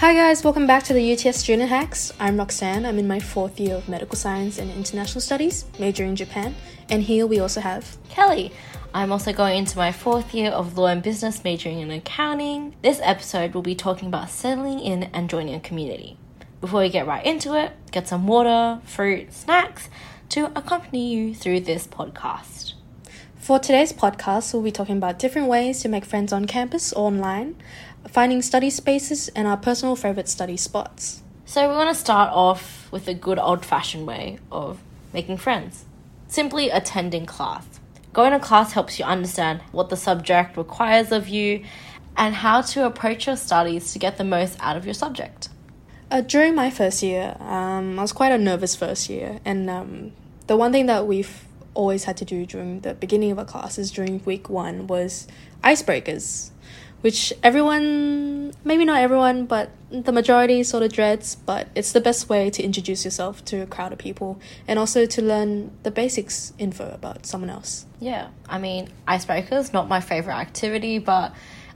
Hi guys, welcome back to the UTS Student Hacks. I'm Roxanne. I'm in my fourth year of Medical Science and International Studies, majoring in Japan. And here we also have Kelly. I'm also going into my fourth year of Law and Business, majoring in Accounting. This episode will be talking about settling in and joining a community. Before we get right into it, get some water, fruit, snacks to accompany you through this podcast. For today's podcast, we'll be talking about different ways to make friends on campus or online, finding study spaces, and our personal favourite study spots. So we're going to start off with a good old-fashioned way of making friends. Simply attending class. Going to class helps you understand what the subject requires of you and how to approach your studies to get the most out of your subject. During my first year, I was quite a nervous first year, and the one thing that we've always had to do during the beginning of our classes during week one was icebreakers, which everyone, maybe not everyone, but the majority sort of dreads, but it's the best way to introduce yourself to a crowd of people and also to learn the basics info about someone else. Yeah, I mean, icebreakers, not my favourite activity, but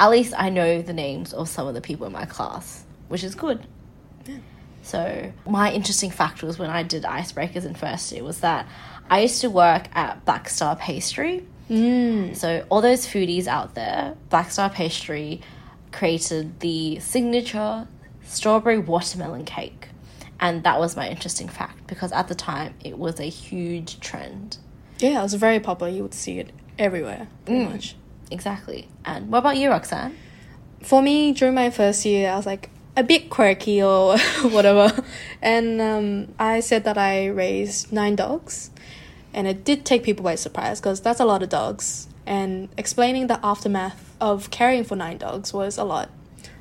at least I know the names of some of the people in my class, which is good. Yeah. So my interesting fact was when I did icebreakers in first year was that I used to work at Blackstar Pastry. So all those foodies out there, Blackstar Pastry created the signature strawberry watermelon cake. And that was my interesting fact because at the time it was a huge trend. Yeah, it was very popular. You would see it everywhere pretty much. Exactly. And what about you, Roxanne? For me, during my first year, I was like, a bit quirky or whatever, and I said that I raised 9 dogs, and it did take people by surprise because that's a lot of dogs, and explaining the aftermath of caring for 9 dogs was a lot.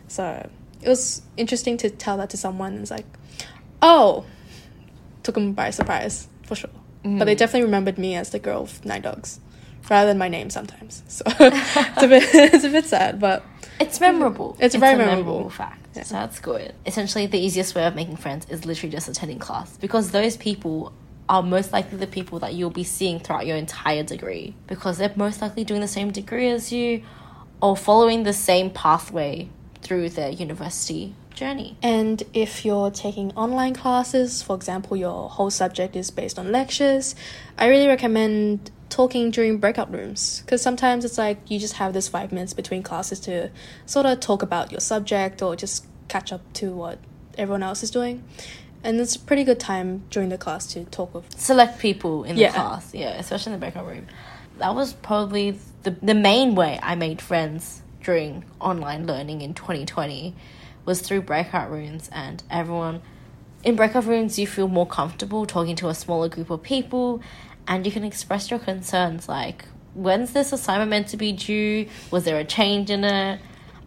So it was interesting to tell that to someone. It's like, oh, took them by surprise for sure. But they definitely remembered me as the girl of 9 dogs rather than my name sometimes, so it's a bit sad, but it's memorable. It's very memorable fact. Yeah. So that's good. Essentially, the easiest way of making friends is literally just attending class, because those people are most likely the people that you'll be seeing throughout your entire degree, because they're most likely doing the same degree as you or following the same pathway through their university journey. And if you're taking online classes, for example, your whole subject is based on lectures, I really recommend talking during breakout rooms, because sometimes it's like you just have this 5 minutes between classes to sort of talk about your subject or just catch up to what everyone else is doing, and it's a pretty good time during the class to talk with select people in the class, especially in the breakout room. That was probably the main way I made friends during online learning in 2020 was through breakout rooms, and everyone in breakout rooms you feel more comfortable talking to a smaller group of people. And you can express your concerns, like, when's this assignment meant to be due? Was there a change in it?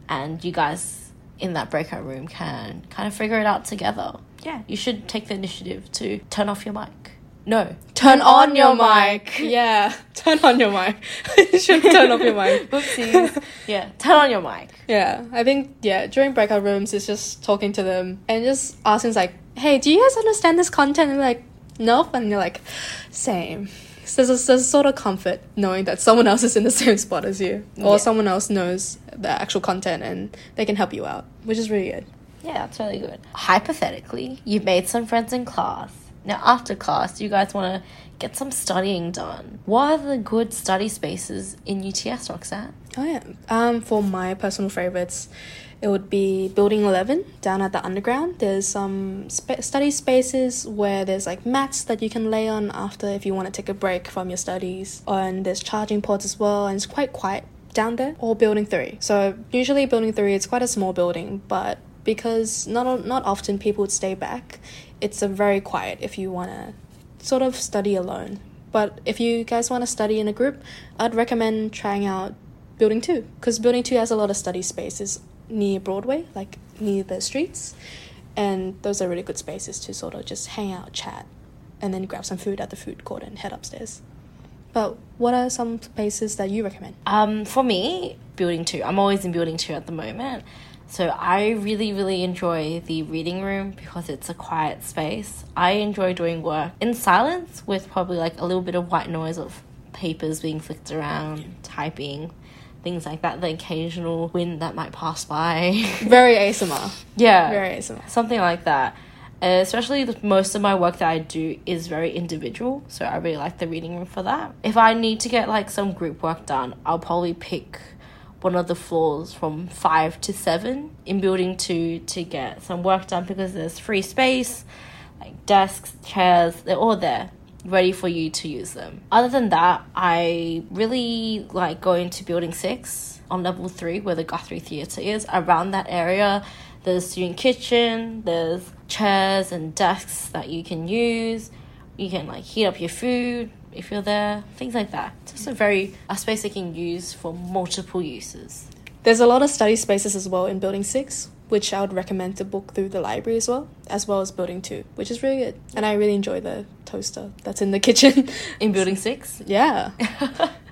And you guys in that breakout room can kind of figure it out together. Yeah, you should take the initiative to turn off your mic. No. Turn on your mic. Yeah, turn on your mic. You should turn off your mic. Oopsies. Yeah, turn on your mic. Yeah, I think, during breakout rooms, it's just talking to them and just asking, like, hey, do you guys understand this content? And like, nope, and you're like, same. So there's a sort of comfort knowing that someone else is in the same spot as you, or someone else knows the actual content and they can help you out, which is really good. Yeah, that's really good. Hypothetically, you've made some friends in class. Now, after class, you guys want to get some studying done. What are the good study spaces in UTS, Roxanne? Oh, yeah. For my personal favourites, it would be Building 11 down at the underground. There's some study spaces where there's like mats that you can lay on after if you want to take a break from your studies. And there's charging ports as well, and it's quite quiet down there. Or Building 3. So usually Building 3, it's quite a small building, but because not often people would stay back, it's a very quiet if you want to sort of study alone. But if you guys want to study in a group, I'd recommend trying out Building 2, because Building 2 has a lot of study spaces near Broadway, like near the streets, and those are really good spaces to sort of just hang out, chat, and then grab some food at the food court and head upstairs. But what are some places that you recommend? For me, Building 2. I'm always in Building 2 at the moment. So I really, really enjoy the reading room because it's a quiet space. I enjoy doing work in silence with probably like a little bit of white noise of papers being flicked around, typing, things like that, the occasional wind that might pass by. Very ASMR. Yeah. Very ASMR. Something like that. Especially most of my work that I do is very individual, so I really like the reading room for that. If I need to get like some group work done, I'll probably pick one of the floors from 5 to 7 in building 2 to get some work done, because there's free space, like desks, chairs, they're all there, ready for you to use them. Other than that, I really like going to building 6 on level 3 where the Guthrie Theatre is. Around that area, there's student kitchen, there's chairs and desks that you can use. You can like heat up your food if you're there, things like that. Just a space they can use for multiple uses. There's a lot of study spaces as well in building 6, which I would recommend to book through the library as well as building 2, which is really good. And I really enjoy the toaster that's in the kitchen. In building 6? Yeah.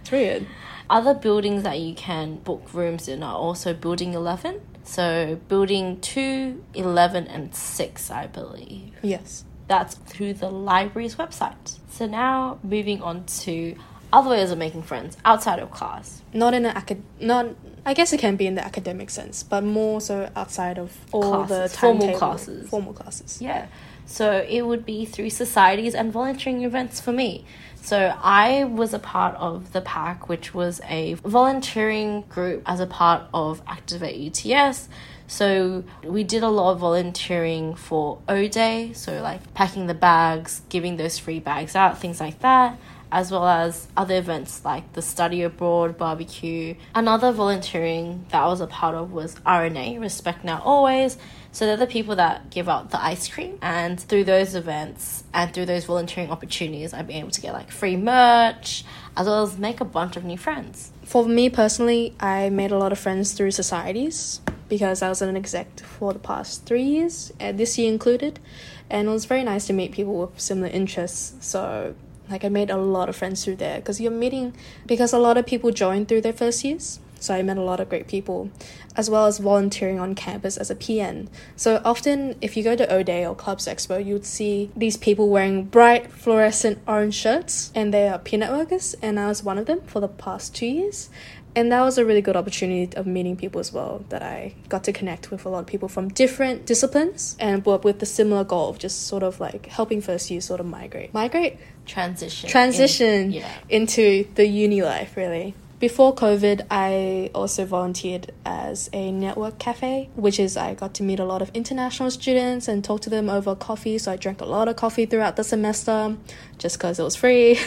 It's really good. Other buildings that you can book rooms in are also building 11. So building 2, 11 and 6, I believe. Yes. That's through the library's website. So now moving on to other ways of making friends outside of class. I guess it can be in the academic sense, but more so outside of all classes, the formal classes. Formal classes. Yeah. So it would be through societies and volunteering events for me. So I was a part of the PAC, which was a volunteering group as a part of Activate UTS. So we did a lot of volunteering for O'Day, so like packing the bags, giving those free bags out, things like that, as well as other events like the study abroad, barbecue. Another volunteering that I was a part of was RNA, Respect Now Always. So they're the people that give out the ice cream, and through those events and through those volunteering opportunities, I've been able to get like free merch, as well as make a bunch of new friends. For me personally, I made a lot of friends through societies, because I was an exec for the past 3 years, and this year included, and it was very nice to meet people with similar interests. So like I made a lot of friends through there, because a lot of people joined through their first years. So I met a lot of great people, as well as volunteering on campus as a PN. So often if you go to O'Day or Clubs Expo, you would see these people wearing bright fluorescent orange shirts, and they are peer networkers, and I was one of them for the past 2 years. And that was a really good opportunity of meeting people as well, that I got to connect with a lot of people from different disciplines and with the similar goal of just sort of like helping first year sort of migrate? Transition into the uni life, really. Before COVID, I also volunteered as a network cafe, which is I got to meet a lot of international students and talk to them over coffee. So I drank a lot of coffee throughout the semester just because it was free.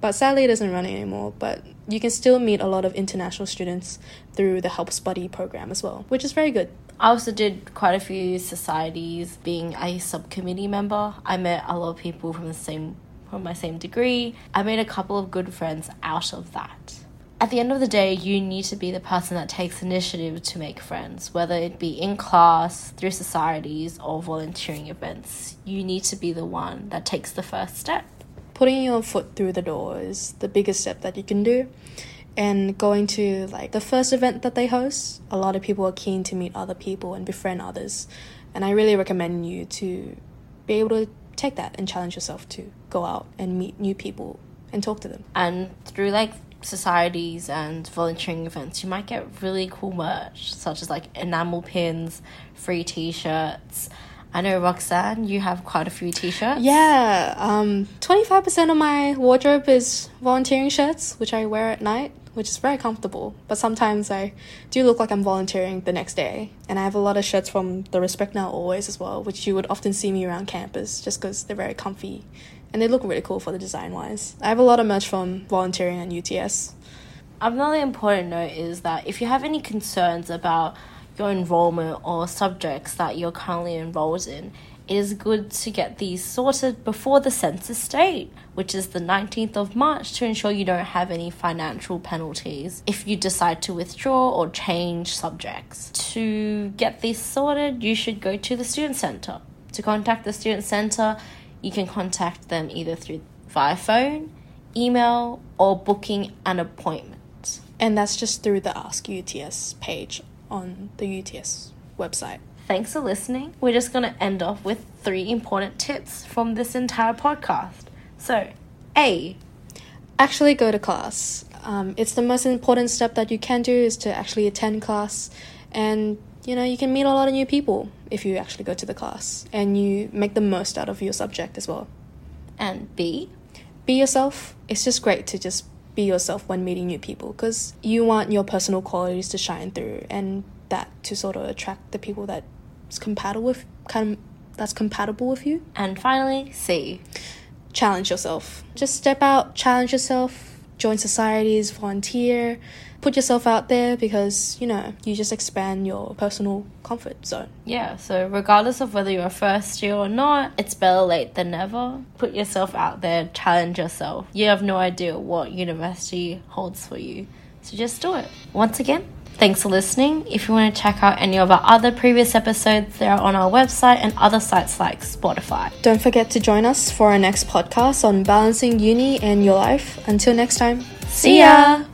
But sadly, it doesn't run anymore. But you can still meet a lot of international students through the Help Buddy program as well, which is very good. I also did quite a few societies. Being a subcommittee member, I met a lot of people from my same degree. I made a couple of good friends out of that. At the end of the day, you need to be the person that takes initiative to make friends, whether it be in class, through societies, or volunteering events. You need to be the one that takes the first step. Putting your foot through the door is the biggest step that you can do. And going to like the first event that they host, a lot of people are keen to meet other people and befriend others. And I really recommend you to be able to take that and challenge yourself to go out and meet new people and talk to them. And through like societies and volunteering events, you might get really cool merch, such as like enamel pins, free t-shirts. I know, Roxanne, you have quite a few t-shirts. Yeah, 25% of my wardrobe is volunteering shirts, which I wear at night, which is very comfortable. But sometimes I do look like I'm volunteering the next day. And I have a lot of shirts from the Respect Now Always as well, which you would often see me around campus just because they're very comfy. And they look really cool for the design-wise. I have a lot of merch from volunteering and UTS. Another important note is that if you have any concerns about your enrollment or subjects that you're currently enrolled in, it is good to get these sorted before the census date, which is the 19th of March, to ensure you don't have any financial penalties if you decide to withdraw or change subjects. To get these sorted, you should go to the student centre. To contact the student centre, you can contact them either via phone, email, or booking an appointment. And that's just through the Ask UTS page on the UTS website. Thanks for listening. We're just going to end off with 3 important tips from this entire podcast. So, A, actually go to class. It's the most important step that you can do is to actually attend class, and you know, you can meet a lot of new people if you actually go to the class and you make the most out of your subject as well. And be yourself. It's just great to just be yourself when meeting new people, because you want your personal qualities to shine through, and that to sort of attract the people that's compatible with you. And finally, C, challenge yourself. Just step out, challenge yourself, join societies, volunteer, put yourself out there, because, you know, you just expand your personal comfort zone. Yeah, so regardless of whether you're a first year or not, it's better late than never. Put yourself out there, challenge yourself. You have no idea what university holds for you, so just do it. Once again, thanks for listening. If you want to check out any of our other previous episodes, they're on our website and other sites like Spotify. Don't forget to join us for our next podcast on balancing uni and your life. Until next time, see ya!